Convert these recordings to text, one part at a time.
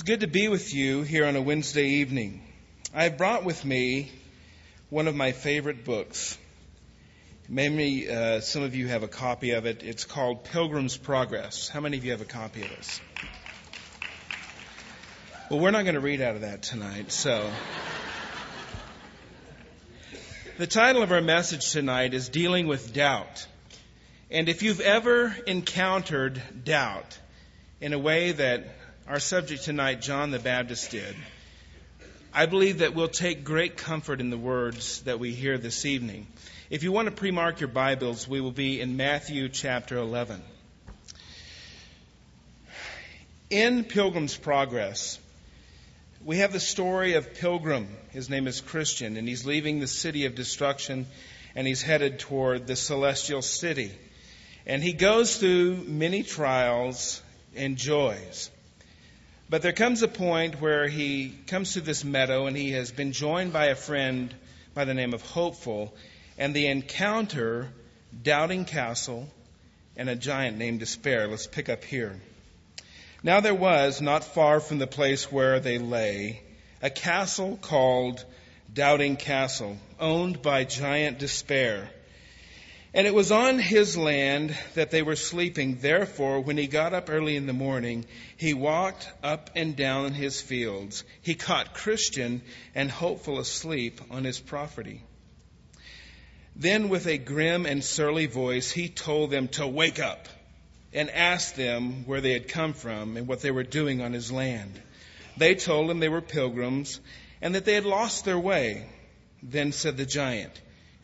It's good to be with you here on a Wednesday evening. I have brought with me one of my favorite books. Maybe some of you have a copy of it. It's called Pilgrim's Progress. How many of you have a copy of this? Well, we're not going to read out of that tonight, so. The title of our message tonight is Dealing with Doubt. And if you've ever encountered doubt in a way that our subject tonight, John the Baptist, did, I believe that we'll take great comfort in the words that we hear this evening. If you want to pre-mark your Bibles, we will be in Matthew chapter 11. In Pilgrim's Progress, we have the story of Pilgrim. His name is Christian, and he's leaving the city of destruction, and he's headed toward the celestial city. And he goes through many trials and joys. But there comes a point where he comes to this meadow and he has been joined by a friend by the name of Hopeful, and they encounter Doubting Castle and a giant named Despair. Let's pick up here. Now there was, not far from the place where they lay, a castle called Doubting Castle, owned by Giant Despair. And it was on his land that they were sleeping. Therefore, when he got up early in the morning, he walked up and down his fields. He caught Christian and Hopeful asleep on his property. Then with a grim and surly voice, he told them to wake up and asked them where they had come from and what they were doing on his land. They told him they were pilgrims and that they had lost their way. Then said the giant,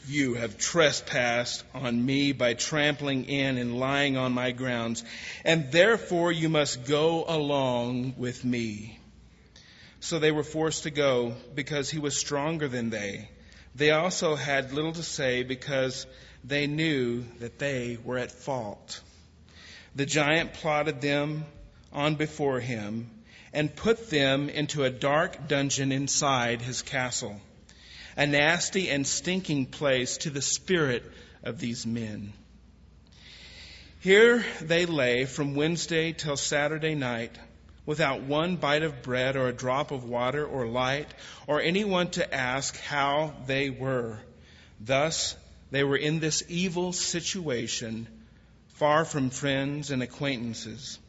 "You have trespassed on me by trampling in and lying on my grounds, and therefore you must go along with me." So they were forced to go because he was stronger than they. They also had little to say because they knew that they were at fault. The giant plotted them on before him and put them into a dark dungeon inside his castle, a nasty and stinking place to the spirit of these men. Here they lay from Wednesday till Saturday night, without one bite of bread or a drop of water or light, or anyone to ask how they were. Thus they were in this evil situation, far from friends and acquaintances.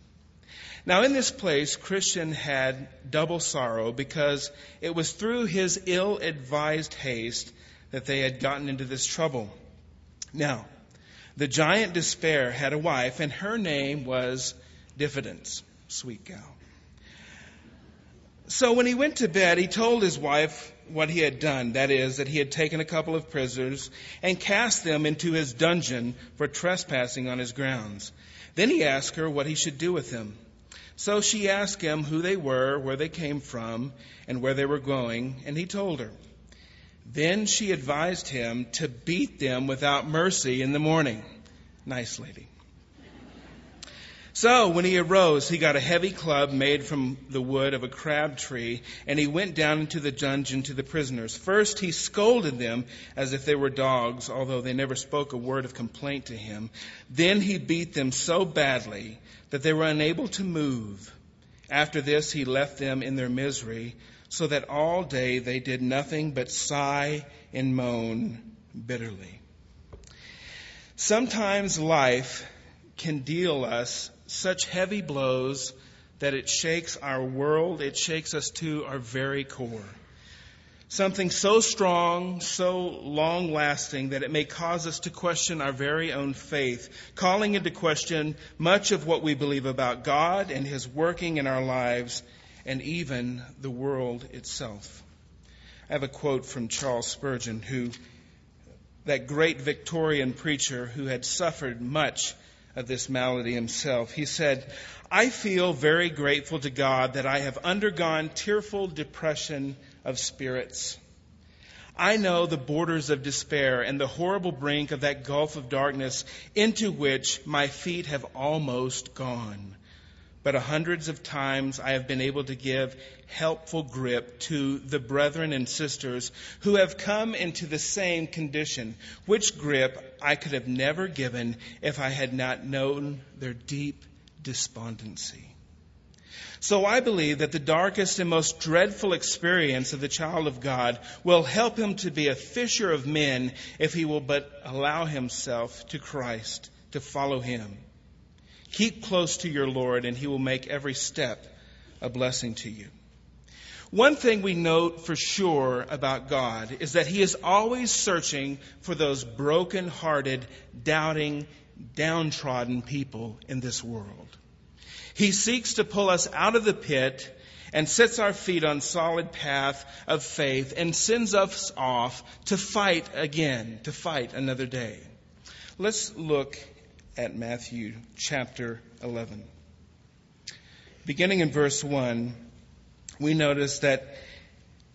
Now in this place, Christian had double sorrow because it was through his ill-advised haste that they had gotten into this trouble. Now, the Giant Despair had a wife, and her name was Diffidence. Sweet gal. So when he went to bed, he told his wife what he had done. That is, that he had taken a couple of prisoners and cast them into his dungeon for trespassing on his grounds. Then he asked her what he should do with them. So she asked him who they were, where they came from, and where they were going, and he told her. Then she advised him to beat them without mercy in the morning. Nice lady. So when he arose, he got a heavy club made from the wood of a crab tree, and he went down into the dungeon to the prisoners. First, he scolded them as if they were dogs, although they never spoke a word of complaint to him. Then he beat them so badly that they were unable to move. After this, he left them in their misery, so that all day they did nothing but sigh and moan bitterly. Sometimes life can deal us such heavy blows that it shakes our world, it shakes us to our very core. Something so strong, so long-lasting that it may cause us to question our very own faith, calling into question much of what we believe about God and His working in our lives and even the world itself. I have a quote from Charles Spurgeon, that great Victorian preacher who had suffered much of this malady himself. He said, "I feel very grateful to God that I have undergone tearful depression of spirits. I know the borders of despair and the horrible brink of that gulf of darkness into which my feet have almost gone. But hundreds of times I have been able to give helpful grip to the brethren and sisters who have come into the same condition, which grip I could have never given if I had not known their deep despondency. So I believe that the darkest and most dreadful experience of the child of God will help him to be a fisher of men if he will but allow himself to Christ, to follow him. Keep close to your Lord, and he will make every step a blessing to you. One thing we note for sure about God is that he is always searching for those broken-hearted, doubting, downtrodden people in this world. He seeks to pull us out of the pit and sets our feet on solid path of faith and sends us off to fight again, to fight another day. Let's look at Matthew chapter 11. Beginning in verse 1, we notice that,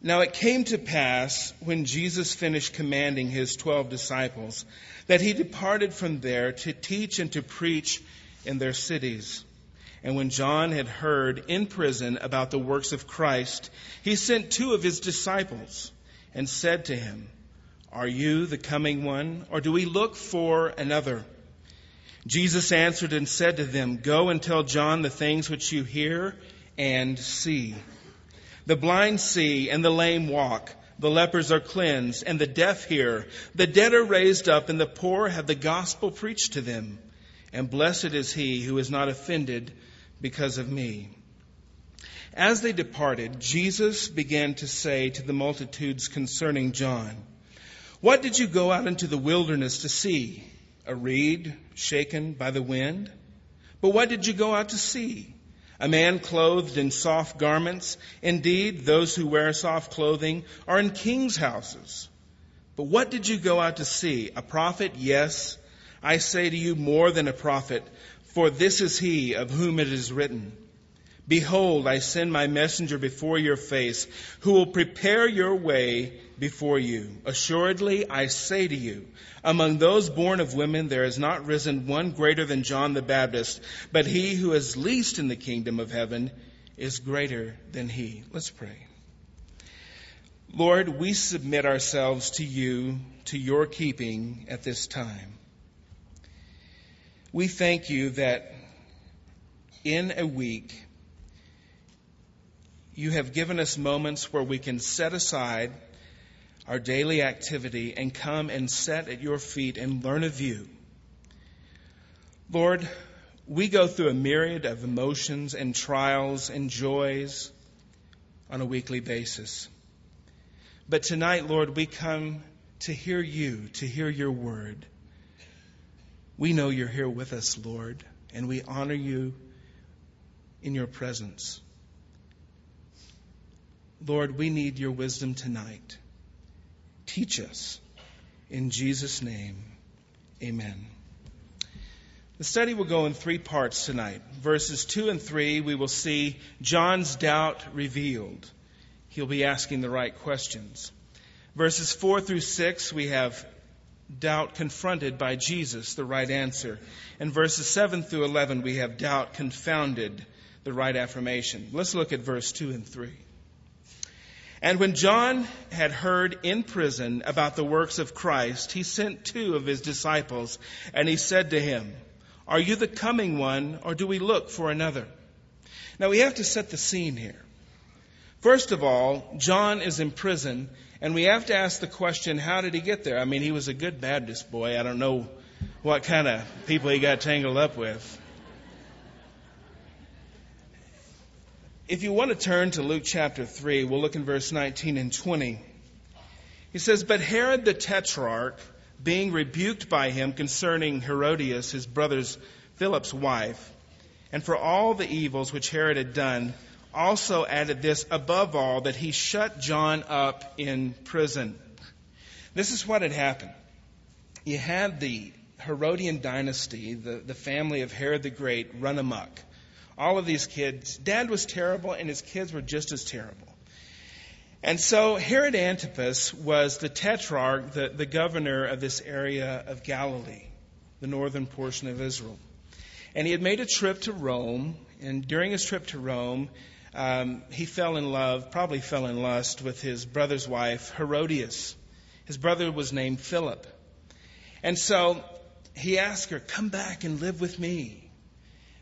now it came to pass when Jesus finished commanding his 12 disciples that he departed from there to teach and to preach in their cities. And when John had heard in prison about the works of Christ, he sent two of his disciples and said to him, "Are you the coming one, or do we look for another?" Jesus answered and said to them, "Go and tell John the things which you hear and see. The blind see and the lame walk. The lepers are cleansed and the deaf hear. The dead are raised up and the poor have the gospel preached to them. And blessed is he who is not offended because of me." As they departed, Jesus began to say to the multitudes concerning John, "What did you go out into the wilderness to see? A reed shaken by the wind? But what did you go out to see? A man clothed in soft garments? Indeed, those who wear soft clothing are in kings' houses. But what did you go out to see? A prophet? Yes, I say to you, more than a prophet, for this is he of whom it is written, 'Behold, I send my messenger before your face, who will prepare your way before you. Assuredly, I say to you, among those born of women there has not risen one greater than John the Baptist, but he who is least in the kingdom of heaven is greater than he.'" Let's pray. Lord, we submit ourselves to you, to your keeping at this time. We thank you that in a week you have given us moments where we can set aside our daily activity and come and sit at your feet and learn of you. Lord, we go through a myriad of emotions and trials and joys on a weekly basis. But tonight, Lord, we come to hear you, to hear your word. We know you're here with us, Lord, and we honor you in your presence. Lord, we need your wisdom tonight. Teach us. In Jesus' name, amen. The study will go in three parts tonight. Verses 2 and 3, we will see John's doubt revealed. He'll be asking the right questions. Verses 4 through 6, we have doubt confronted by Jesus, the right answer. And verses 7 through 11, we have doubt confounded, the right affirmation. Let's look at verse 2 and 3. "And when John had heard in prison about the works of Christ, he sent two of his disciples, and he said to him, 'Are you the coming one, or do we look for another?'" Now we have to set the scene here. First of all, John is in prison, and we have to ask the question, how did he get there? I mean, he was a good Baptist boy. I don't know what kind of people he got tangled up with. If you want to turn to Luke chapter 3, we'll look in verse 19 and 20. He says, "But Herod the Tetrarch, being rebuked by him concerning Herodias, his brother Philip's wife, and for all the evils which Herod had done, also added this, above all, that he shut John up in prison." This is what had happened. You had the Herodian dynasty, the family of Herod the Great, run amok. All of these kids, dad was terrible and his kids were just as terrible. And so Herod Antipas was the tetrarch, the governor of this area of Galilee, the northern portion of Israel. And he had made a trip to Rome, and during his trip to Rome, he fell in love, probably fell in lust, with his brother's wife, Herodias. His brother was named Philip. And so he asked her, "Come back and live with me."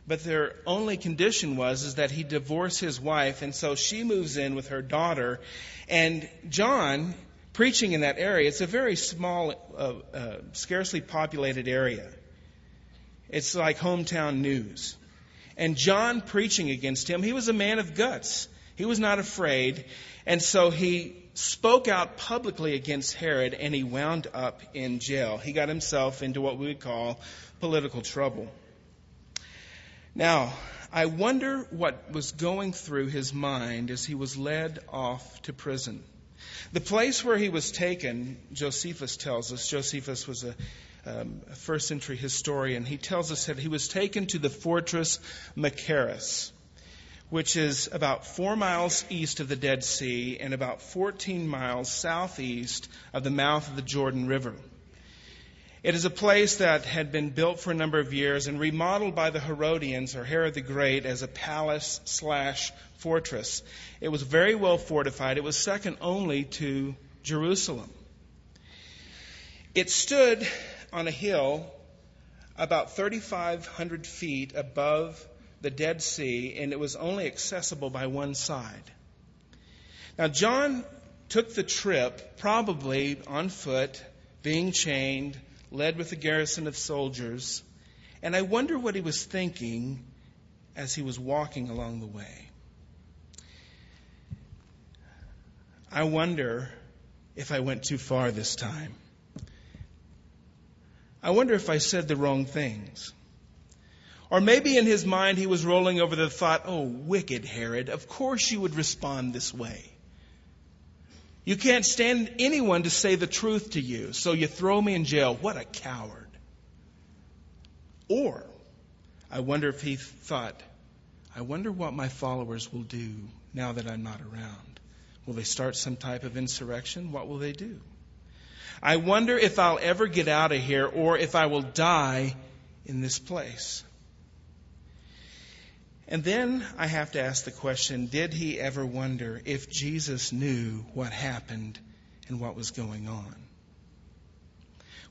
But their only condition was that he divorce his wife. And so she moves in with her daughter. And John, preaching in that area, it's a very small, scarcely populated area. It's like hometown news. And John preaching against him, he was a man of guts. He was not afraid. And so he spoke out publicly against Herod, and he wound up in jail. He got himself into what we would call political trouble. Now, I wonder what was going through his mind as he was led off to prison. The place where he was taken, Josephus tells us, Josephus was a first century historian. He tells us that he was taken to the fortress Machaerus, which is about 4 miles east of the Dead Sea and about 14 miles southeast of the mouth of the Jordan River. It is a place that had been built for a number of years and remodeled by the Herodians or Herod the Great as a palace/fortress. It was very well fortified. It was second only to Jerusalem. It stood on a hill about 3,500 feet above the Dead Sea, and it was only accessible by one side. Now, John took the trip probably on foot, being chained, led with a garrison of soldiers, and I wonder what he was thinking as he was walking along the way. I wonder if I went too far this time. I wonder if I said the wrong things. Or maybe in his mind he was rolling over the thought, oh, wicked Herod, of course you would respond this way. You can't stand anyone to say the truth to you, so you throw me in jail. What a coward. Or, I wonder if he thought, I wonder what my followers will do now that I'm not around. Will they start some type of insurrection? What will they do? I wonder if I'll ever get out of here or if I will die in this place. And then I have to ask the question, did he ever wonder if Jesus knew what happened and what was going on?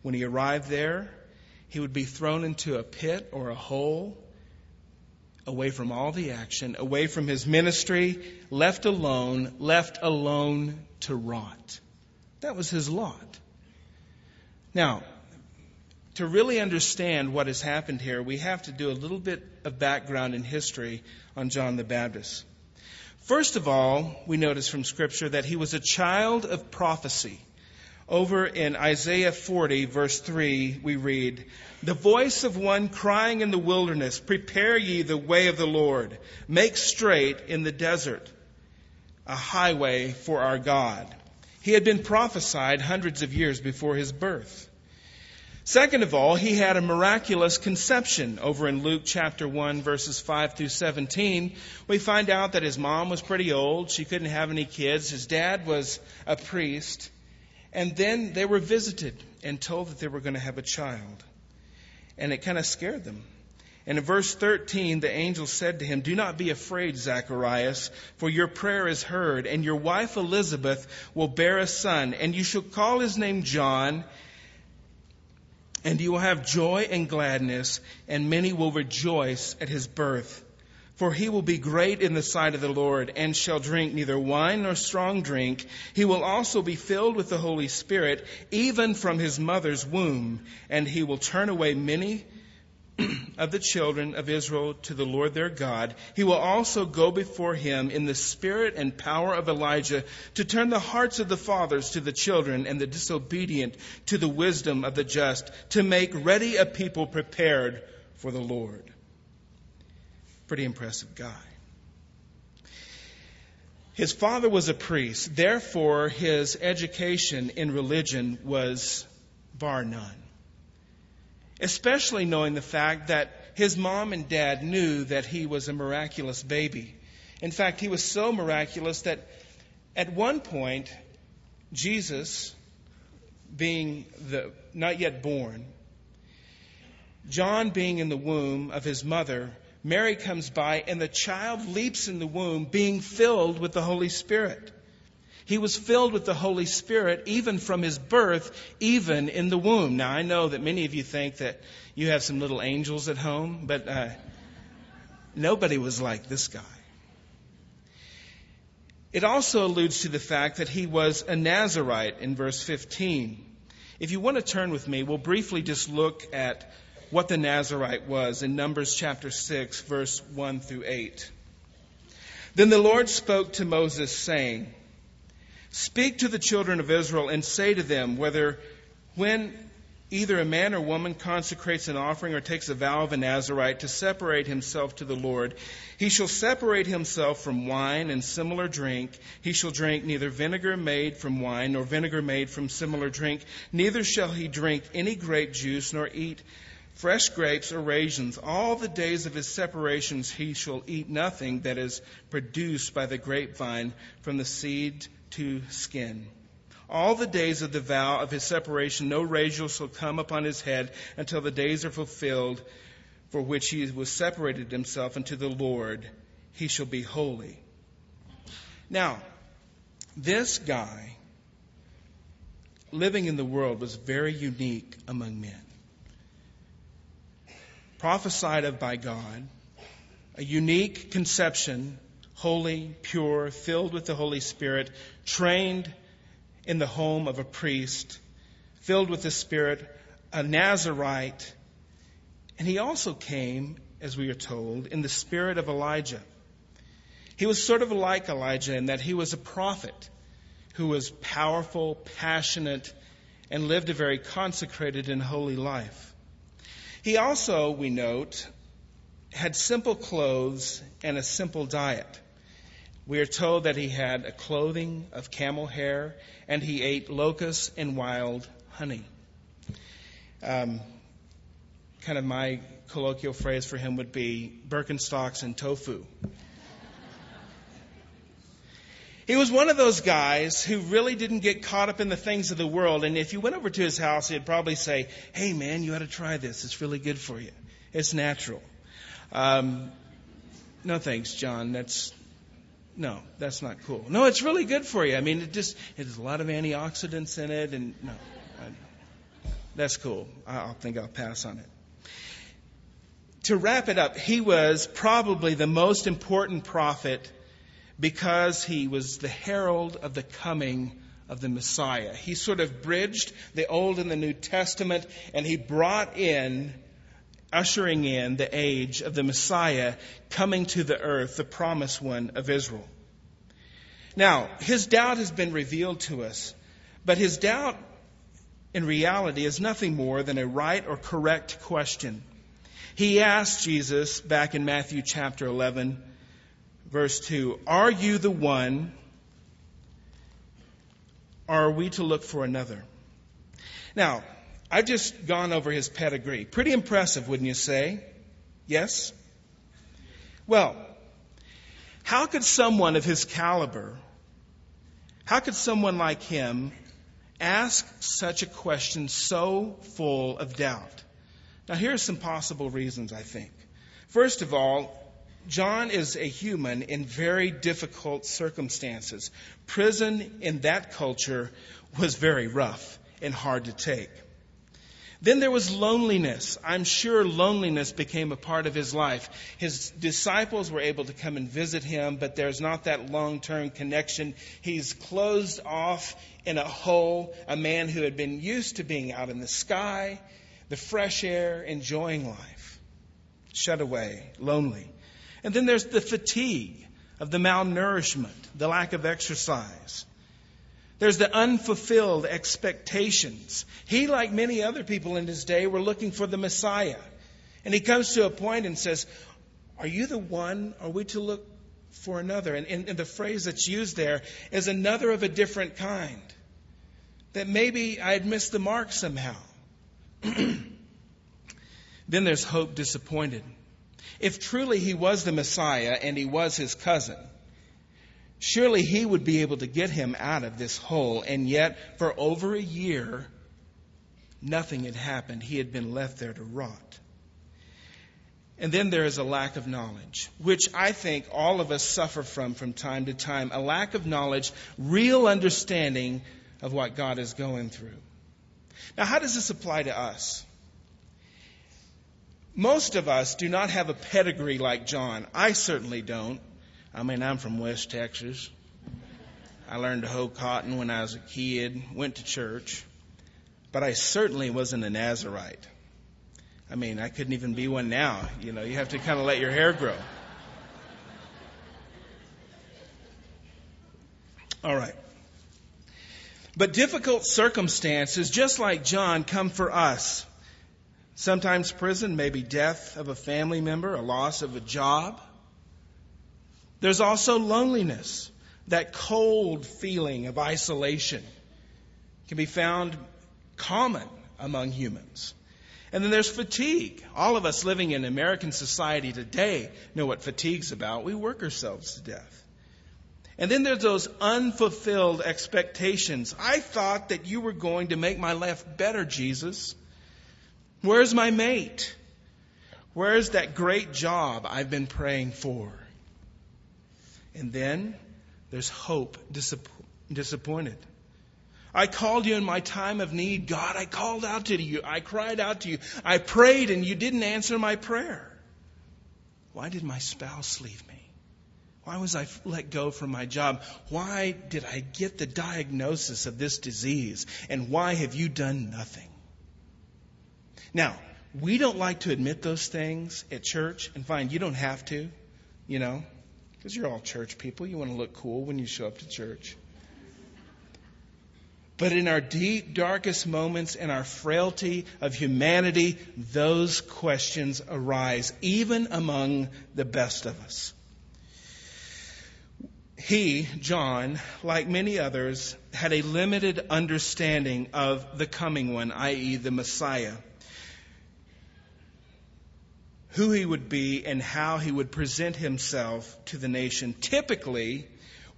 When he arrived there, he would be thrown into a pit or a hole, away from all the action, away from his ministry, left alone to rot. That was his lot. Now, to really understand what has happened here, we have to do a little bit of background in history on John the Baptist. First of all, we notice from Scripture that he was a child of prophecy. Over in Isaiah 40, verse 3, we read, "The voice of one crying in the wilderness, prepare ye the way of the Lord, make straight in the desert a highway for our God." He had been prophesied hundreds of years before his birth. Second of all, he had a miraculous conception. Over in Luke chapter 1, verses 5 through 17, we find out that his mom was pretty old. She couldn't have any kids. His dad was a priest. And then they were visited and told that they were going to have a child. And it kind of scared them. And in verse 13, the angel said to him, "Do not be afraid, Zacharias, for your prayer is heard, and your wife Elizabeth will bear a son, and you shall call his name John. And you will have joy and gladness, and many will rejoice at his birth. For he will be great in the sight of the Lord, and shall drink neither wine nor strong drink. He will also be filled with the Holy Spirit, even from his mother's womb. And he will turn away many of the children of Israel to the Lord their God. He will also go before him in the spirit and power of Elijah to turn the hearts of the fathers to the children and the disobedient to the wisdom of the just, to make ready a people prepared for the Lord." Pretty impressive guy. His father was a priest. Therefore, his education in religion was bar none. Especially knowing the fact that his mom and dad knew that he was a miraculous baby. In fact, he was so miraculous that at one point, Jesus, being not yet born, John being in the womb of his mother, Mary comes by and the child leaps in the womb, being filled with the Holy Spirit. He was filled with the Holy Spirit even from his birth, even in the womb. Now, I know that many of you think that you have some little angels at home, but Nobody was like this guy. It also alludes to the fact that he was a Nazirite in verse 15. If you want to turn with me, we'll briefly just look at what the Nazirite was in Numbers chapter 6, verse 1 through 8. Then the Lord spoke to Moses, saying, "Speak to the children of Israel and say to them, when either a man or woman consecrates an offering or takes a vow of a Nazirite to separate himself to the Lord, he shall separate himself from wine and similar drink. He shall drink neither vinegar made from wine nor vinegar made from similar drink. Neither shall he drink any grape juice nor eat fresh grapes or raisins. All the days of his separations he shall eat nothing that is produced by the grapevine from the seed to skin. All the days of the vow of his separation no razor shall come upon his head until the days are fulfilled for which he was separated himself unto the Lord. He shall be holy." Now, this guy living in the world was very unique among men. Prophesied of by God, a unique conception, holy, pure, filled with the Holy Spirit, trained in the home of a priest, filled with the Spirit, a Nazirite. And he also came, as we are told, in the spirit of Elijah. He was sort of like Elijah in that he was a prophet who was powerful, passionate, and lived a very consecrated and holy life. He also, we note, had simple clothes and a simple diet. We are told that he had a clothing of camel hair, and he ate locusts and wild honey. Kind of my colloquial phrase for him would be Birkenstocks and tofu. He was one of those guys who really didn't get caught up in the things of the world. And if you went over to his house, he'd probably say, "Hey, man, you ought to try this. It's really good for you. It's natural." "No, thanks, John. That's not cool." "No, it's really good for you. I mean, it has a lot of antioxidants in it. And no, that's cool. I think I'll pass on it." To wrap it up, he was probably the most important prophet because he was the herald of the coming of the Messiah. He sort of bridged the Old and the New Testament, and he brought in, ushering in the age of the Messiah coming to the earth, the promised one of Israel. Now, his doubt has been revealed to us, but his doubt in reality is nothing more than a right or correct question. He asked Jesus back in Matthew chapter 11, Verse 2, "Are you the one, or are we to look for another?" Now, I've just gone over his pedigree. Pretty impressive, wouldn't you say? Yes? Well, how could someone of his caliber, how could someone like him ask such a question so full of doubt? Now, here are some possible reasons, I think. First of all, John is a human in very difficult circumstances. Prison in that culture was very rough and hard to take. Then there was loneliness. I'm sure loneliness became a part of his life. His disciples were able to come and visit him, but there's not that long-term connection. He's closed off in a hole, a man who had been used to being out in the sky, the fresh air, enjoying life. Shut away, lonely. And then there's the fatigue of the malnourishment, the lack of exercise. There's the unfulfilled expectations. He, like many other people in his day, were looking for the Messiah. And he comes to a point and says, "Are you the one? Are we to look for another?" And the phrase that's used there is another of a different kind. That maybe I had missed the mark somehow. Then there's hope disappointed. If truly he was the Messiah and he was his cousin, surely he would be able to get him out of this hole. And yet, for over a year, nothing had happened. He had been left there to rot. And then there is a lack of knowledge, which I think all of us suffer from time to time. A lack of knowledge, real understanding of what God is going through. Now, how does this apply to us? Most of us do not have a pedigree like John. I certainly don't. I mean, I'm from West Texas. I learned to hoe cotton when I was a kid, went to church. But I certainly wasn't a Nazirite. I mean, I couldn't even be one now. You know, you have to kind of let your hair grow. All right. But difficult circumstances, just like John, come for us. Sometimes prison, maybe death of a family member, a loss of a job. There's also loneliness. That cold feeling of isolation can be found common among humans. And then there's fatigue. All of us living in American society today know what fatigue's about. We work ourselves to death. And then there's those unfulfilled expectations. I thought that you were going to make my life better, Jesus. Where's my mate? Where's that great job I've been praying for? And then there's hope disappointed. I called you in my time of need. God, I called out to you. I cried out to you. I prayed and you didn't answer my prayer. Why did my spouse leave me? Why was I let go from my job? Why did I get the diagnosis of this disease? And why have you done nothing? Now, we don't like to admit those things at church. And fine, you don't have to, you know, because you're all church people. You want to look cool when you show up to church. But in our deep, darkest moments and our frailty of humanity, those questions arise, even among the best of us. He, John, like many others, had a limited understanding of the coming one, i.e. the Messiah, who he would be and how he would present himself to the nation. Typically,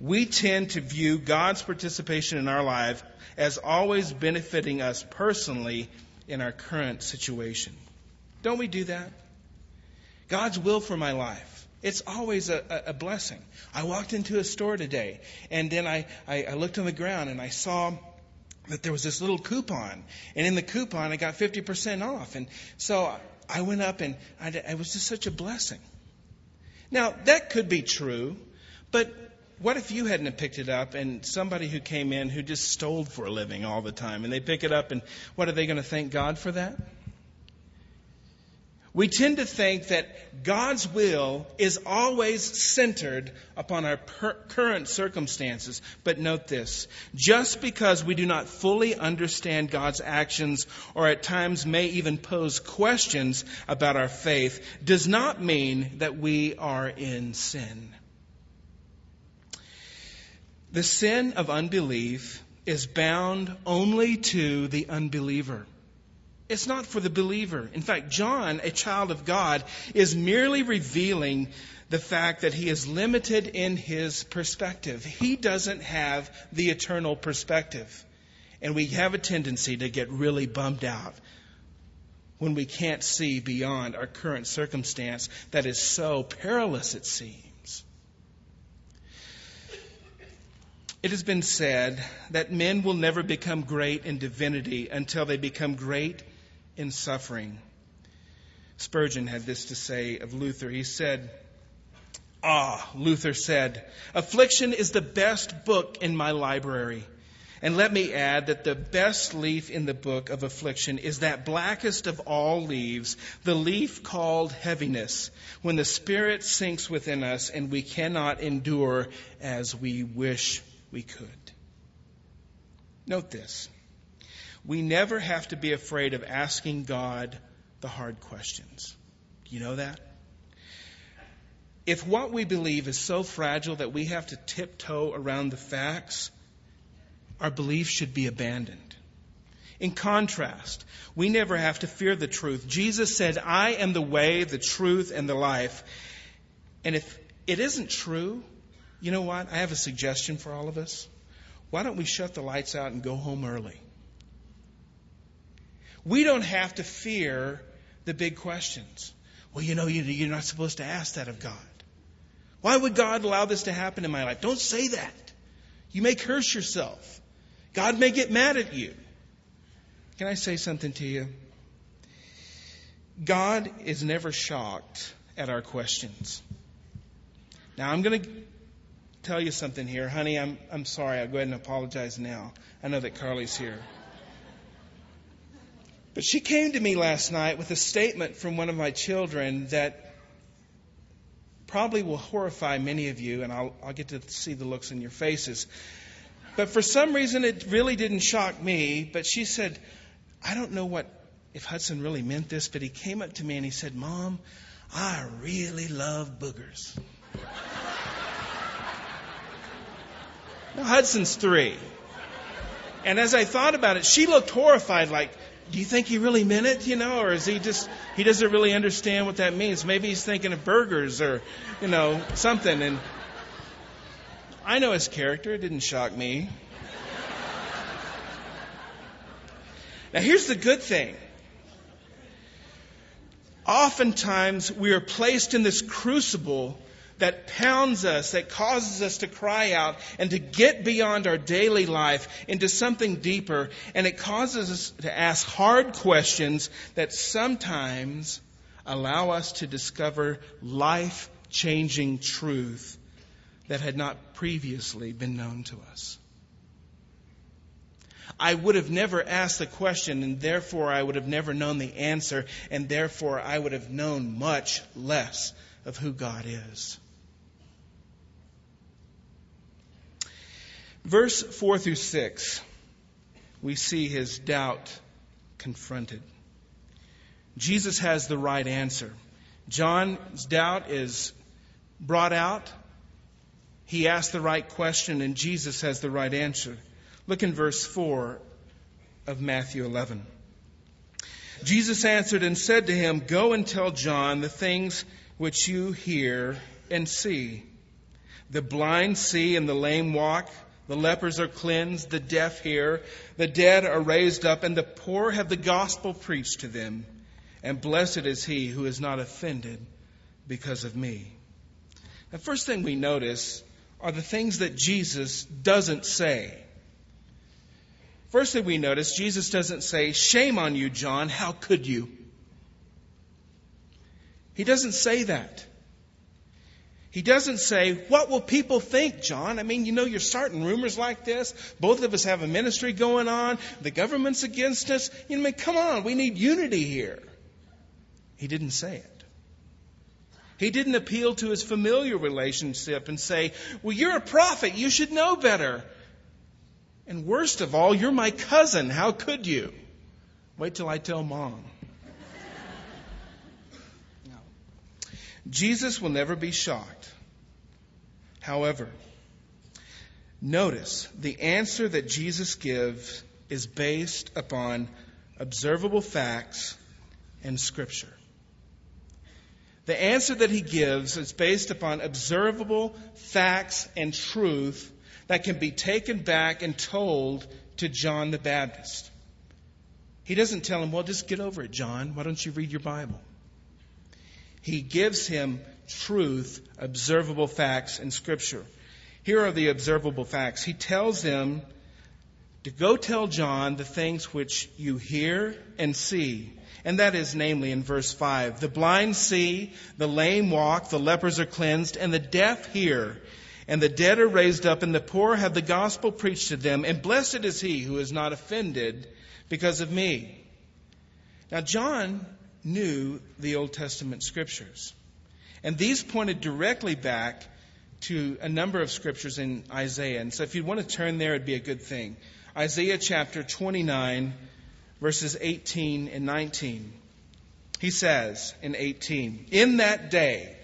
we tend to view God's participation in our life as always benefiting us personally in our current situation. Don't we do that? God's will for my life. It's always a blessing. I walked into a store today, and then I looked on the ground, and I saw that there was this little coupon. And in the coupon, I got 50% off. And so I went up, and it was just such a blessing. Now, that could be true, but what if you hadn't picked it up, and somebody who came in who just stole for a living all the time, and they pick it up, and what, are they going to thank God for that? We tend to think that God's will is always centered upon our current circumstances. But note this, just because we do not fully understand God's actions or at times may even pose questions about our faith does not mean that we are in sin. The sin of unbelief is bound only to the unbeliever. It's not for the believer. In fact, John, a child of God, is merely revealing the fact that he is limited in his perspective. He doesn't have the eternal perspective. And we have a tendency to get really bummed out when we can't see beyond our current circumstance that is so perilous, it seems. It has been said that men will never become great in divinity until they become great in suffering. Spurgeon had this to say of Luther. He said, Luther said, "Affliction is the best book in my library. And let me add that the best leaf in the book of affliction is that blackest of all leaves, the leaf called heaviness, when the spirit sinks within us and we cannot endure as we wish we could." Note this. We never have to be afraid of asking God the hard questions. You know that? If what we believe is so fragile that we have to tiptoe around the facts, our belief should be abandoned. In contrast, we never have to fear the truth. Jesus said, "I am the way, the truth, and the life." And if it isn't true, you know what? I have a suggestion for all of us. Why don't we shut the lights out and go home early? We don't have to fear the big questions. Well, you know, you're not supposed to ask that of God. Why would God allow this to happen in my life? Don't say that. You may curse yourself. God may get mad at you. Can I say something to you? God is never shocked at our questions. Now, I'm going to tell you something here. Honey, I'm sorry. I'll go ahead and apologize now. I know that Carly's here. But she came to me last night with a statement from one of my children that probably will horrify many of you, and I'll get to see the looks in your faces. But for some reason, it really didn't shock me. But she said, I don't know if Hudson really meant this, but he came up to me and he said, Mom, I really love boogers. Now, Hudson's 3. And as I thought about it, she looked horrified, like, do you think he really meant it, or is he doesn't really understand what that means? Maybe he's thinking of burgers or, something. And I know his character. It didn't shock me. Now, here's the good thing. Oftentimes, we are placed in this crucible that pounds us, that causes us to cry out and to get beyond our daily life into something deeper. And it causes us to ask hard questions that sometimes allow us to discover life-changing truth that had not previously been known to us. I would have never asked the question, and therefore I would have never known the answer, and therefore I would have known much less of who God is. Verse 4 through 6, we see his doubt confronted. Jesus has the right answer. John's doubt is brought out. He asked the right question, and Jesus has the right answer. Look in verse 4 of Matthew 11. Jesus answered and said to him, Go and tell John the things which you hear and see. The blind see and the lame walk. The lepers are cleansed. The deaf hear. The dead are raised up. And the poor have the gospel preached to them. And blessed is he who is not offended because of me. The first thing we notice are the things that Jesus doesn't say. First thing we notice, Jesus doesn't say, Shame on you, John. How could you? He doesn't say that. He doesn't say, What will people think, John? You're starting rumors like this. Both of us have a ministry going on. The government's against us. Come on, we need unity here. He didn't say it. He didn't appeal to his familiar relationship and say, Well, you're a prophet. You should know better. And worst of all, you're my cousin. How could you? Wait till I tell Mom. Jesus will never be shocked. However, notice the answer that Jesus gives is based upon observable facts and Scripture. The answer that he gives is based upon observable facts and truth that can be taken back and told to John the Baptist. He doesn't tell him, Well, just get over it, John. Why don't you read your Bible? He gives him truth, observable facts in Scripture. Here are the observable facts. He tells them to go tell John the things which you hear and see. And that is namely in verse 5. The blind see, the lame walk, the lepers are cleansed, and the deaf hear. And the dead are raised up, and the poor have the gospel preached to them. And blessed is he who is not offended because of me. Now John knew the Old Testament Scriptures. And these pointed directly back to a number of Scriptures in Isaiah. And so if you want to turn there, it'd be a good thing. Isaiah chapter 29, verses 18 and 19. He says in 18, In that day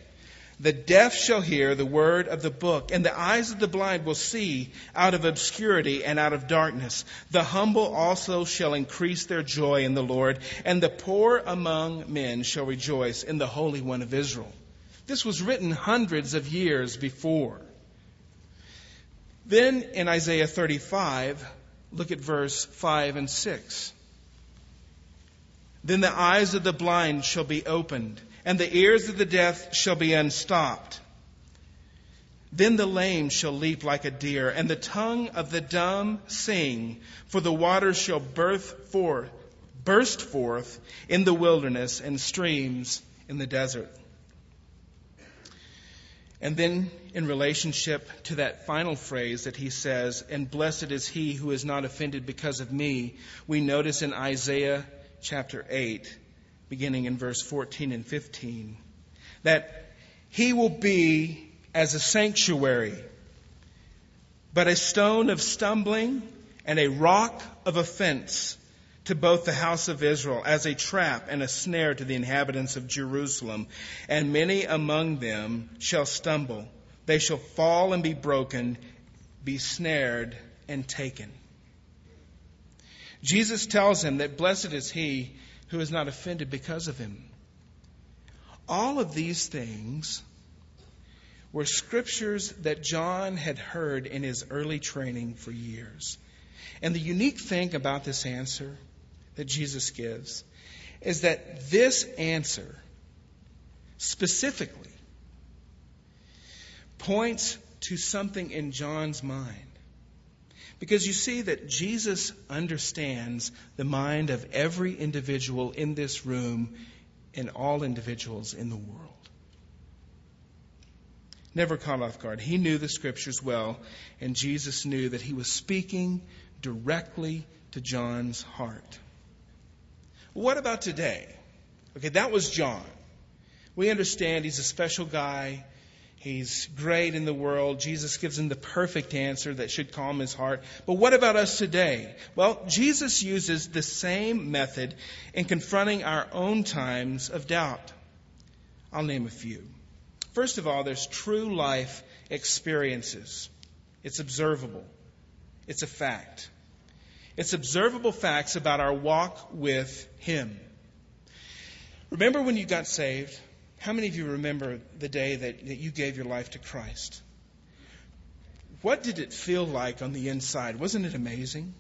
the deaf shall hear the word of the book, and the eyes of the blind will see out of obscurity and out of darkness. The humble also shall increase their joy in the Lord, and the poor among men shall rejoice in the Holy One of Israel. This was written hundreds of years before. Then in Isaiah 35, look at verse 5 and 6. Then the eyes of the blind shall be opened, and the ears of the deaf shall be unstopped. Then the lame shall leap like a deer, and the tongue of the dumb sing, for the waters shall burst forth, burst forth in the wilderness and streams in the desert. And then in relationship to that final phrase that he says, and blessed is he who is not offended because of me, we notice in Isaiah chapter 8, beginning in verse 14 and 15, that he will be as a sanctuary, but a stone of stumbling and a rock of offense to both the house of Israel, as a trap and a snare to the inhabitants of Jerusalem. And many among them shall stumble. They shall fall and be broken, be snared and taken. Jesus tells him that blessed is he who is not offended because of him. All of these things were scriptures that John had heard in his early training for years. And the unique thing about this answer that Jesus gives is that this answer specifically points to something in John's mind. Because you see that Jesus understands the mind of every individual in this room and all individuals in the world. Never caught off guard. He knew the scriptures well, and Jesus knew that he was speaking directly to John's heart. What about today? Okay, that was John. We understand he's a special guy. He's great in the world. Jesus gives him the perfect answer that should calm his heart. But what about us today? Well, Jesus uses the same method in confronting our own times of doubt. I'll name a few. First of all, there's true life experiences. It's observable. It's a fact. It's observable facts about our walk with Him. Remember when you got saved? How many of you remember the day that you gave your life to Christ? What did it feel like on the inside? Wasn't it amazing?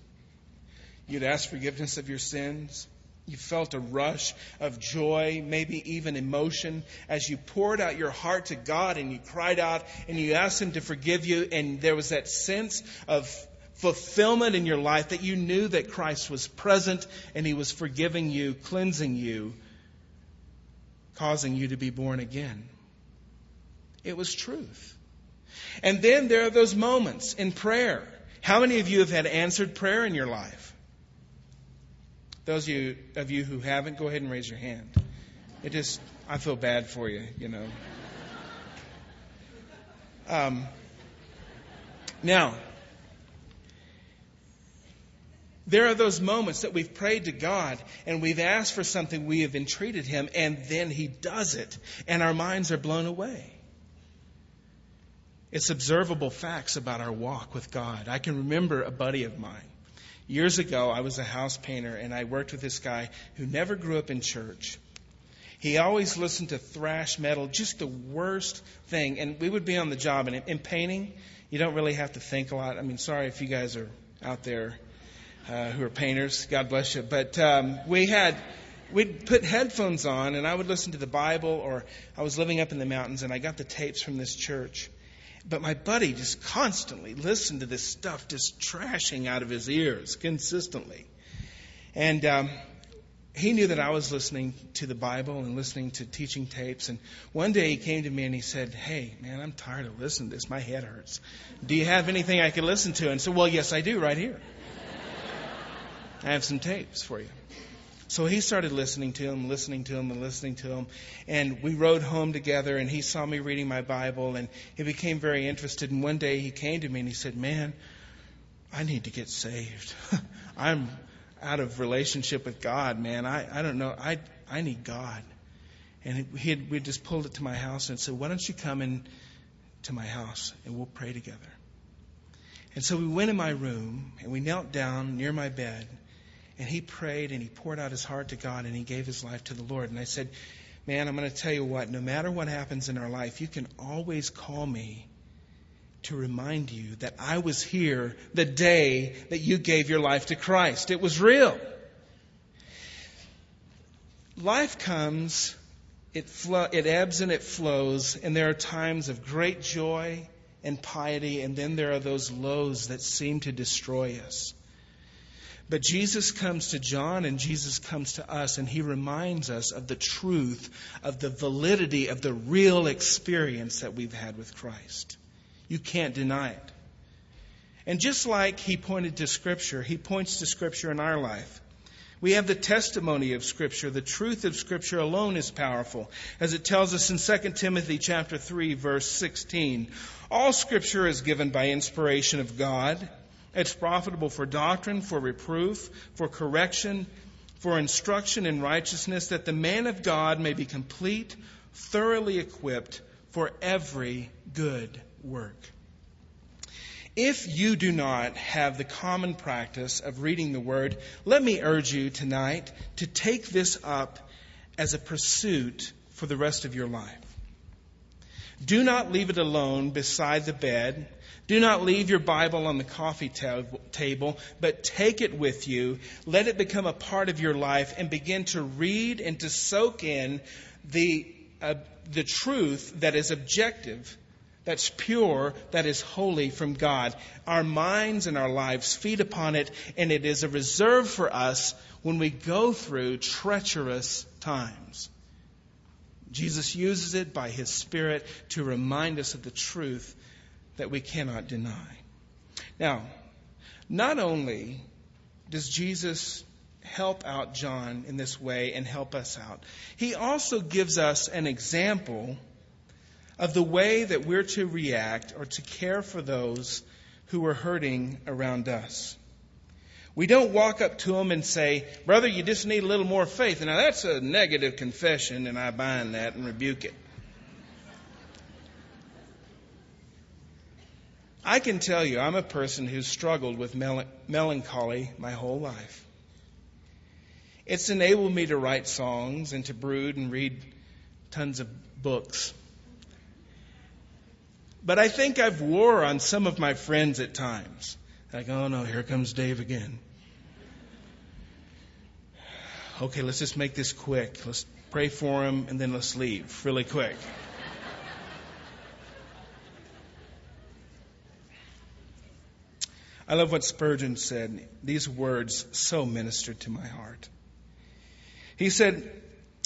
You'd asked forgiveness of your sins. You felt a rush of joy, maybe even emotion, as you poured out your heart to God and you cried out and you asked Him to forgive you. And there was that sense of fulfillment in your life that you knew that Christ was present and He was forgiving you, cleansing you, causing you to be born again. It was truth. And then there are those moments in prayer. How many of you have had answered prayer in your life? Those of you who haven't, go ahead and raise your hand. I feel bad for you, you know. Now, there are those moments that we've prayed to God and we've asked for something, we have entreated Him, and then He does it, and our minds are blown away. It's observable facts about our walk with God. I can remember a buddy of mine. Years ago, I was a house painter, and I worked with this guy who never grew up in church. He always listened to thrash metal, just the worst thing. And we would be on the job. And in painting, you don't really have to think a lot. I mean, sorry if you guys are out there who are painters. God bless you. But we'd put headphones on, and I would listen to the Bible. Or I was living up in the mountains, and I got the tapes from this church. But my buddy just constantly listened to this stuff just trashing out of his ears consistently. And he knew that I was listening to the Bible and listening to teaching tapes. And one day he came to me and he said, "Hey, man, I'm tired of listening to this. My head hurts. Do you have anything I can listen to?" And I said, "Well, yes, I do right here. I have some tapes for you." So he started listening to him. And we rode home together, and he saw me reading my Bible, and he became very interested. And one day he came to me and he said, "Man, I need to get saved. I'm out of relationship with God, man. I don't know. I need God." And we just pulled it to my house and said, "Why don't you come in to my house and we'll pray together?" And so we went in my room and we knelt down near my bed. And he prayed and he poured out his heart to God and he gave his life to the Lord. And I said, "Man, I'm going to tell you what, no matter what happens in our life, you can always call me to remind you that I was here the day that you gave your life to Christ. It was real." Life comes, it ebbs and it flows, and there are times of great joy and piety, and then there are those lows that seem to destroy us. But Jesus comes to John and Jesus comes to us, and he reminds us of the truth, of the validity of the real experience that we've had with Christ. You can't deny it. And just like he pointed to Scripture, he points to Scripture in our life. We have the testimony of Scripture. The truth of Scripture alone is powerful, as it tells us in 2 Timothy chapter 3, verse 16. All Scripture is given by inspiration of God. It's profitable for doctrine, for reproof, for correction, for instruction in righteousness, that the man of God may be complete, thoroughly equipped for every good work. If you do not have the common practice of reading the Word, let me urge you tonight to take this up as a pursuit for the rest of your life. Do not leave it alone beside the bed. Do not leave your Bible on the coffee table, but take it with you. Let it become a part of your life and begin to read and to soak in the truth that is objective, that's pure, that is holy from God. Our minds and our lives feed upon it, and it is a reserve for us when we go through treacherous times. Jesus uses it by His Spirit to remind us of the truth that we cannot deny. Now, not only does Jesus help out John in this way and help us out, he also gives us an example of the way that we're to react or to care for those who are hurting around us. We don't walk up to them and say, "Brother, you just need a little more faith." Now, that's a negative confession, and I bind that and rebuke it. I can tell you, I'm a person who's struggled with melancholy my whole life. It's enabled me to write songs and to brood and read tons of books. But I think I've wore on some of my friends at times. Like, "Oh no, here comes Dave again. Okay, let's just make this quick. Let's pray for him and then let's leave really quick." I love what Spurgeon said. These words so ministered to my heart. He said,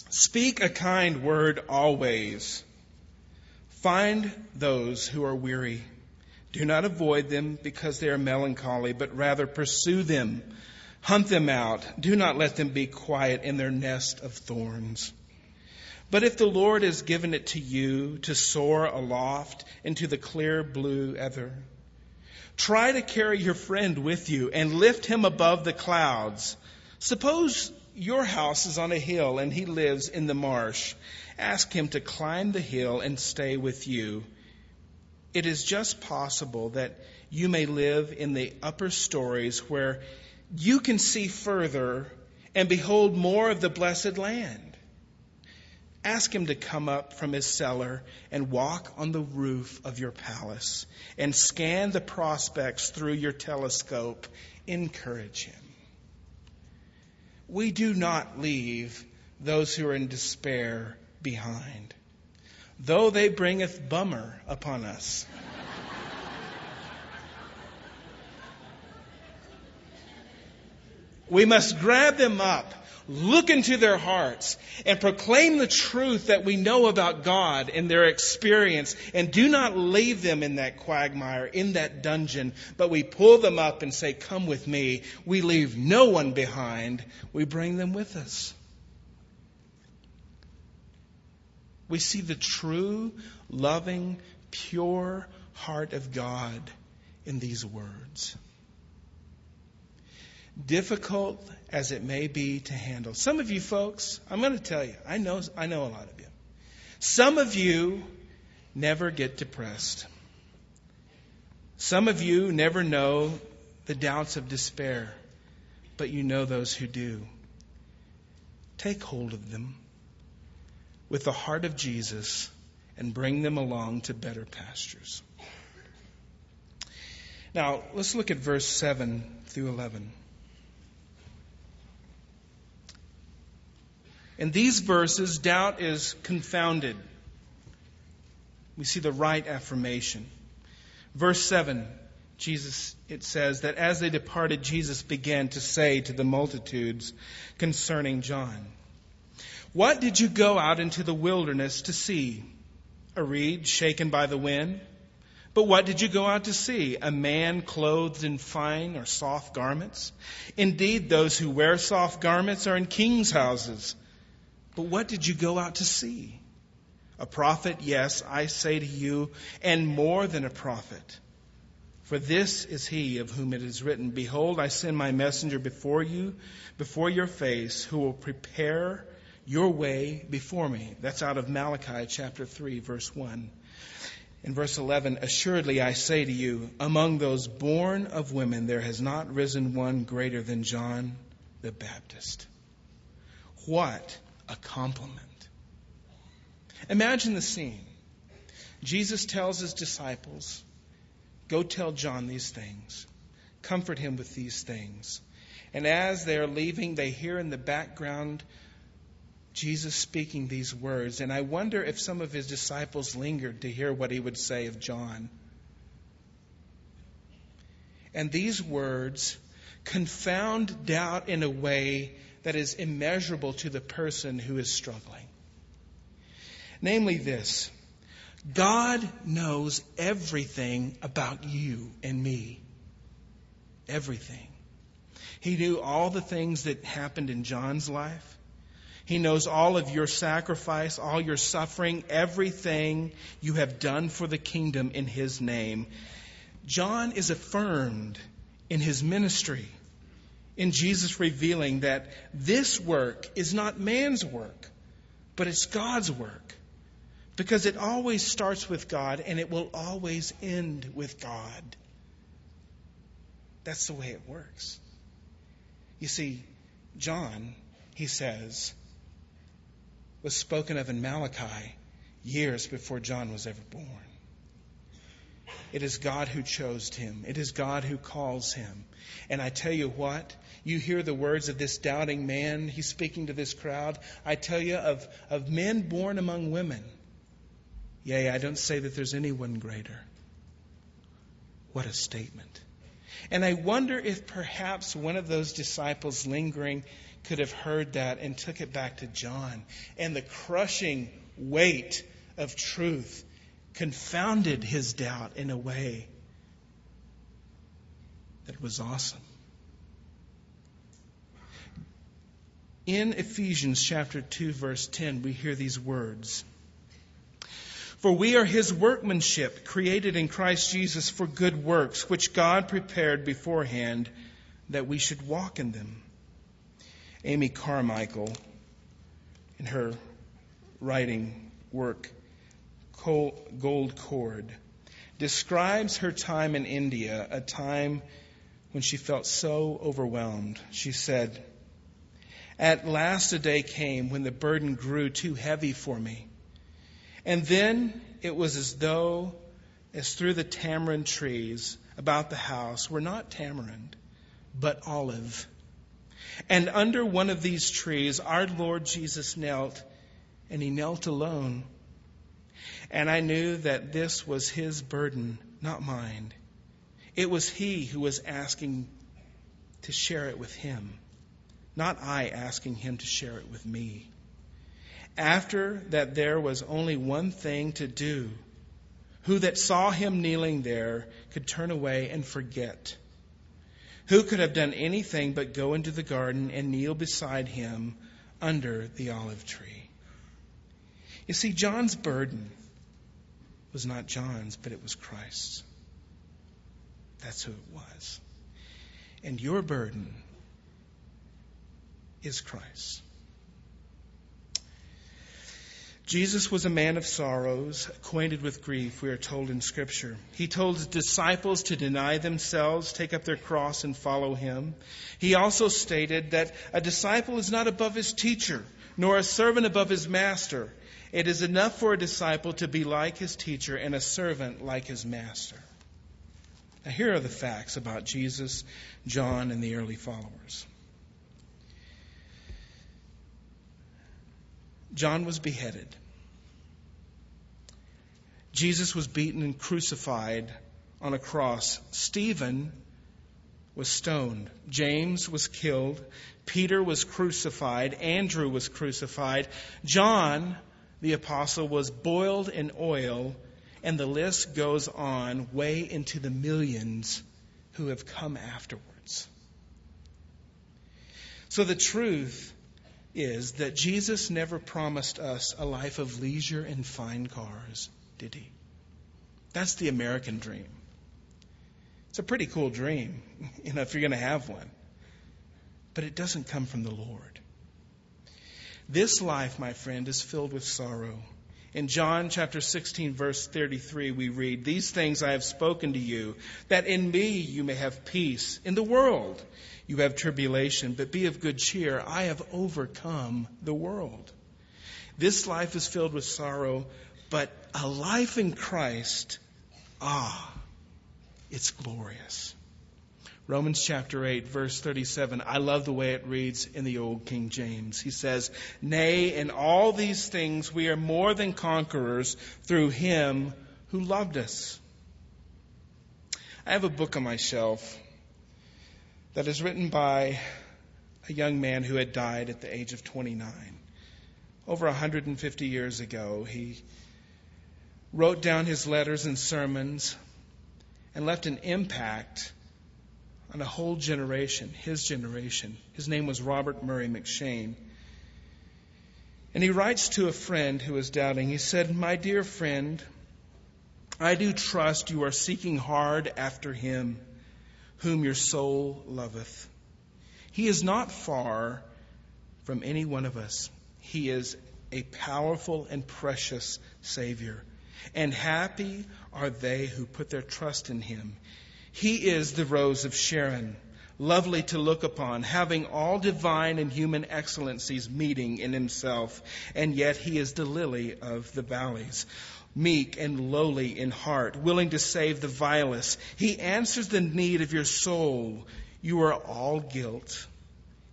"Speak a kind word always. Find those who are weary. Do not avoid them because they are melancholy, but rather pursue them. Hunt them out. Do not let them be quiet in their nest of thorns. But if the Lord has given it to you to soar aloft into the clear blue ether, try to carry your friend with you and lift him above the clouds. Suppose your house is on a hill and he lives in the marsh. Ask him to climb the hill and stay with you. It is just possible that you may live in the upper stories where you can see further and behold more of the blessed land. Ask him to come up from his cellar and walk on the roof of your palace and scan the prospects through your telescope. Encourage him." We do not leave those who are in despair behind, though they bringeth bummer upon us. We must grab them up, look into their hearts, and proclaim the truth that we know about God and their experience, and do not leave them in that quagmire, in that dungeon, but we pull them up and say, "Come with me." We leave no one behind. We bring them with us. We see the true, loving, pure heart of God in these words. Difficult as it may be to handle. Some of you folks, I'm going to tell you, I know a lot of you. Some of you never get depressed. Some of you never know the doubts of despair, but you know those who do. Take hold of them with the heart of Jesus and bring them along to better pastures. Now, let's look at verse 7 through 11. In these verses, doubt is confounded. We see the right affirmation. Verse 7, Jesus, it says that as they departed, Jesus began to say to the multitudes concerning John, "What did you go out into the wilderness to see? A reed shaken by the wind? But what did you go out to see? A man clothed in fine or soft garments? Indeed, those who wear soft garments are in kings' houses. But what did you go out to see? A prophet, yes, I say to you, and more than a prophet. For this is he of whom it is written, Behold, I send my messenger before you, before your face, who will prepare your way before me." That's out of Malachi chapter 3, verse 1. In verse 11, "Assuredly I say to you, among those born of women there has not risen one greater than John the Baptist." What a compliment. Imagine the scene. Jesus tells his disciples, "Go tell John these things. Comfort him with these things." And as they are leaving, they hear in the background Jesus speaking these words. And I wonder if some of his disciples lingered to hear what he would say of John. And these words confound doubt in a way that is immeasurable to the person who is struggling. Namely this: God knows everything about you and me. Everything. He knew all the things that happened in John's life. He knows all of your sacrifice, all your suffering, everything you have done for the kingdom in his name. John is affirmed in his ministry, in Jesus revealing that this work is not man's work, but it's God's work. Because it always starts with God and it will always end with God. That's the way it works. You see, John, he says, was spoken of in Malachi years before John was ever born. It is God who chose him. It is God who calls him. And I tell you what, you hear the words of this doubting man. He's speaking to this crowd. I tell you of men born among women, yea, I don't say that there's anyone greater. What a statement. And I wonder if perhaps one of those disciples lingering could have heard that and took it back to John. And the crushing weight of truth confounded his doubt in a way that was awesome. In Ephesians chapter 2, verse 10, we hear these words, "For we are his workmanship, created in Christ Jesus for good works, which God prepared beforehand that we should walk in them." Amy Carmichael, in her writing work, Gold Cord, describes her time in India, a time when she felt so overwhelmed. She said, "At last a day came when the burden grew too heavy for me. And then it was as through the tamarind trees about the house were not tamarind, but olive. And under one of these trees, our Lord Jesus knelt, and he knelt alone. And I knew that this was his burden, not mine. It was he who was asking to share it with him, not I asking him to share it with me. After that there was only one thing to do. Who that saw him kneeling there could turn away and forget? Who could have done anything but go into the garden and kneel beside him under the olive tree?" You see, John's burden was not John's, but it was Christ's. That's who it was. And your burden is Christ's. Jesus was a man of sorrows, acquainted with grief, we are told in Scripture. He told his disciples to deny themselves, take up their cross, and follow him. He also stated that a disciple is not above his teacher, nor a servant above his master. It is enough for a disciple to be like his teacher and a servant like his master. Now, here are the facts about Jesus, John, and the early followers. John was beheaded. Jesus was beaten and crucified on a cross. Stephen was stoned. James was killed. Peter was crucified. Andrew was crucified. John, the apostle, was boiled in oil. And the list goes on way into the millions who have come afterwards. So the truth is that Jesus never promised us a life of leisure and fine cars, did he? That's the American dream. It's a pretty cool dream, if you're going to have one. But it doesn't come from the Lord. This life, my friend, is filled with sorrow. In John chapter 16, verse 33, we read, "These things I have spoken to you, that in me you may have peace. In the world you have tribulation, but be of good cheer. I have overcome the world." This life is filled with sorrow, but a life in Christ, it's glorious. Romans chapter 8, verse 37. I love the way it reads in the old King James. He says, "Nay, in all these things we are more than conquerors through him who loved us." I have a book on my shelf that is written by a young man who had died at the age of 29. Over 150 years ago, he wrote down his letters and sermons and left an impact on a whole generation, his generation. His name was Robert Murray McShane. And he writes to a friend who is doubting. He said, "My dear friend, I do trust you are seeking hard after him whom your soul loveth. He is not far from any one of us. He is a powerful and precious Savior. And happy are they who put their trust in him. He is the rose of Sharon, lovely to look upon, having all divine and human excellencies meeting in himself. And yet he is the lily of the valleys, meek and lowly in heart, willing to save the vilest. He answers the need of your soul. You are all guilt.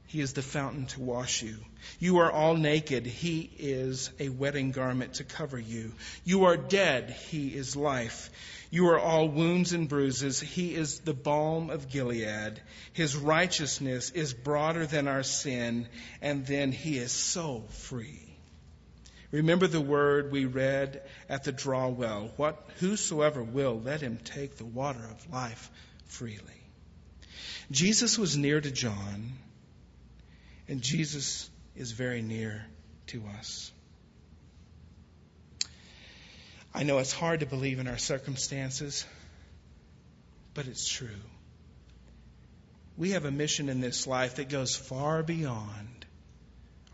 He is the fountain to wash you. You are all naked. He is a wedding garment to cover you. You are dead. He is life. You are all wounds and bruises. He is the balm of Gilead. His righteousness is broader than our sin. And then he is so free. Remember the word we read at the draw well. Whosoever will, let him take the water of life freely." Jesus was near to John. And Jesus is very near to us. I know it's hard to believe in our circumstances, but it's true. We have a mission in this life that goes far beyond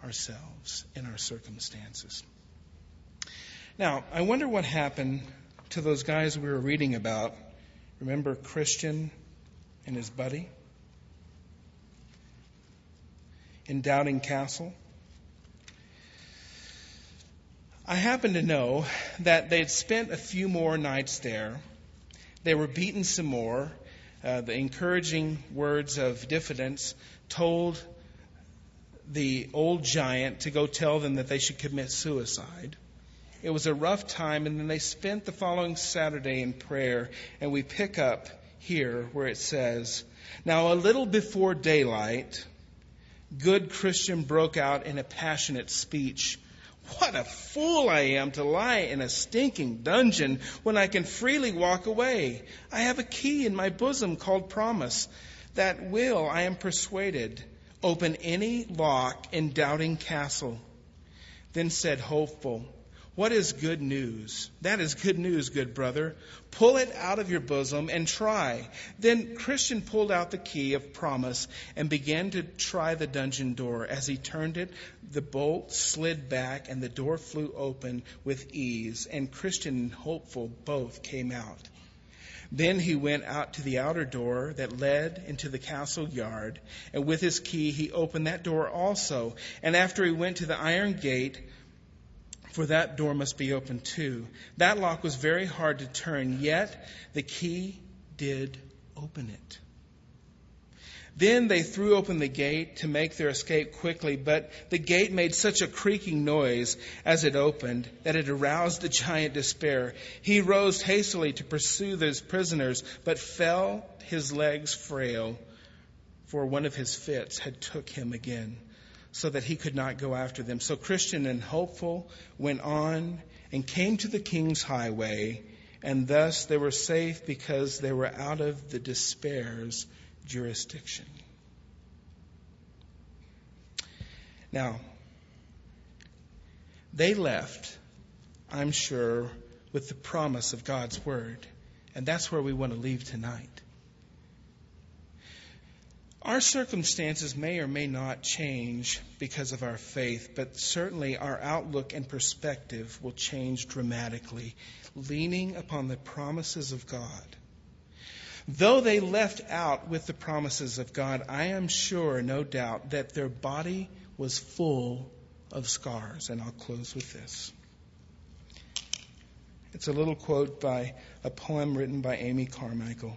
ourselves and our circumstances. Now, I wonder what happened to those guys we were reading about. Remember Christian and his buddy? In Doubting Castle. I happen to know that they had spent a few more nights there. They were beaten some more. The encouraging words of Diffidence told the old giant to go tell them that they should commit suicide. It was a rough time, and then they spent the following Saturday in prayer, and we pick up here where it says, "Now a little before daylight, good Christian broke out in a passionate speech. 'What a fool I am to lie in a stinking dungeon when I can freely walk away. I have a key in my bosom called promise that will, I am persuaded, open any lock in Doubting Castle.' Then said Hopeful, 'What is good news? That is good news, good brother. Pull it out of your bosom and try.' Then Christian pulled out the key of promise and began to try the dungeon door. As he turned it, the bolt slid back and the door flew open with ease, and Christian and Hopeful both came out. Then he went out to the outer door that led into the castle yard, and with his key he opened that door also. And after he went to the iron gate, for that door must be open too. That lock was very hard to turn, yet the key did open it. Then they threw open the gate to make their escape quickly, but the gate made such a creaking noise as it opened that it aroused the giant Despair. He rose hastily to pursue those prisoners, but fell, his legs frail, for one of his fits had took him again, so that he could not go after them. So Christian and Hopeful went on and came to the King's Highway, and thus they were safe because they were out of the Despair's jurisdiction. Now, they left, I'm sure, with the promise of God's word, and that's where we want to leave tonight. Our circumstances may or may not change because of our faith, but certainly our outlook and perspective will change dramatically, leaning upon the promises of God. Though they left out with the promises of God, I am sure, no doubt, that their body was full of scars. And I'll close with this. It's a little quote by a poem written by Amy Carmichael,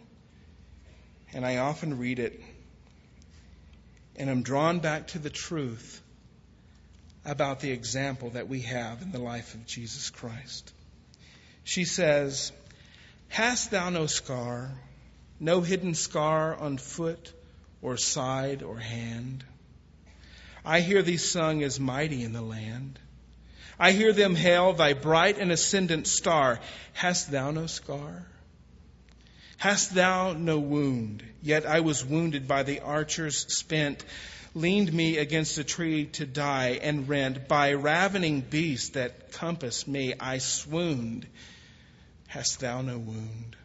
and I often read it, and I'm drawn back to the truth about the example that we have in the life of Jesus Christ. She says, "Hast thou no scar, no hidden scar on foot or side or hand? I hear thee sung as mighty in the land. I hear them hail thy bright and ascendant star. Hast thou no scar? Hast thou no wound? Yet I was wounded by the archers spent, leaned me against a tree to die and rent by ravening beasts that compassed me. I swooned. Hast thou no wound?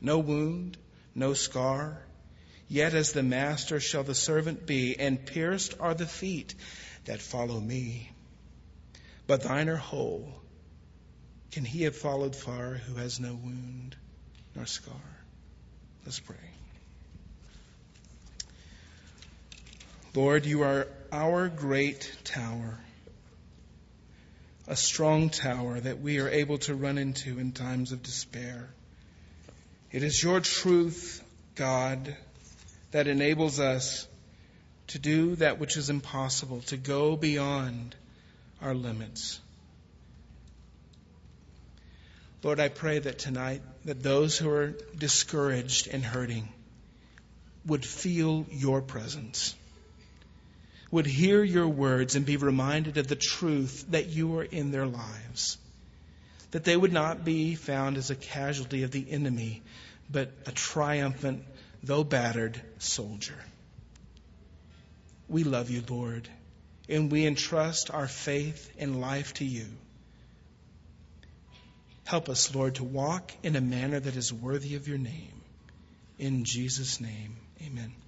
No wound, no scar. Yet as the master shall the servant be, and pierced are the feet that follow me. But thine are whole. Can he have followed far who has no wound?" Our scar. Let's pray. Lord, you are our great tower, a strong tower that we are able to run into in times of despair. It is your truth, God, that enables us to do that which is impossible, to go beyond our limits. Lord, I pray that tonight that those who are discouraged and hurting would feel your presence, would hear your words and be reminded of the truth that you are in their lives, that they would not be found as a casualty of the enemy, but a triumphant, though battered, soldier. We love you, Lord, and we entrust our faith and life to you. Help us, Lord, to walk in a manner that is worthy of your name. In Jesus' name, amen.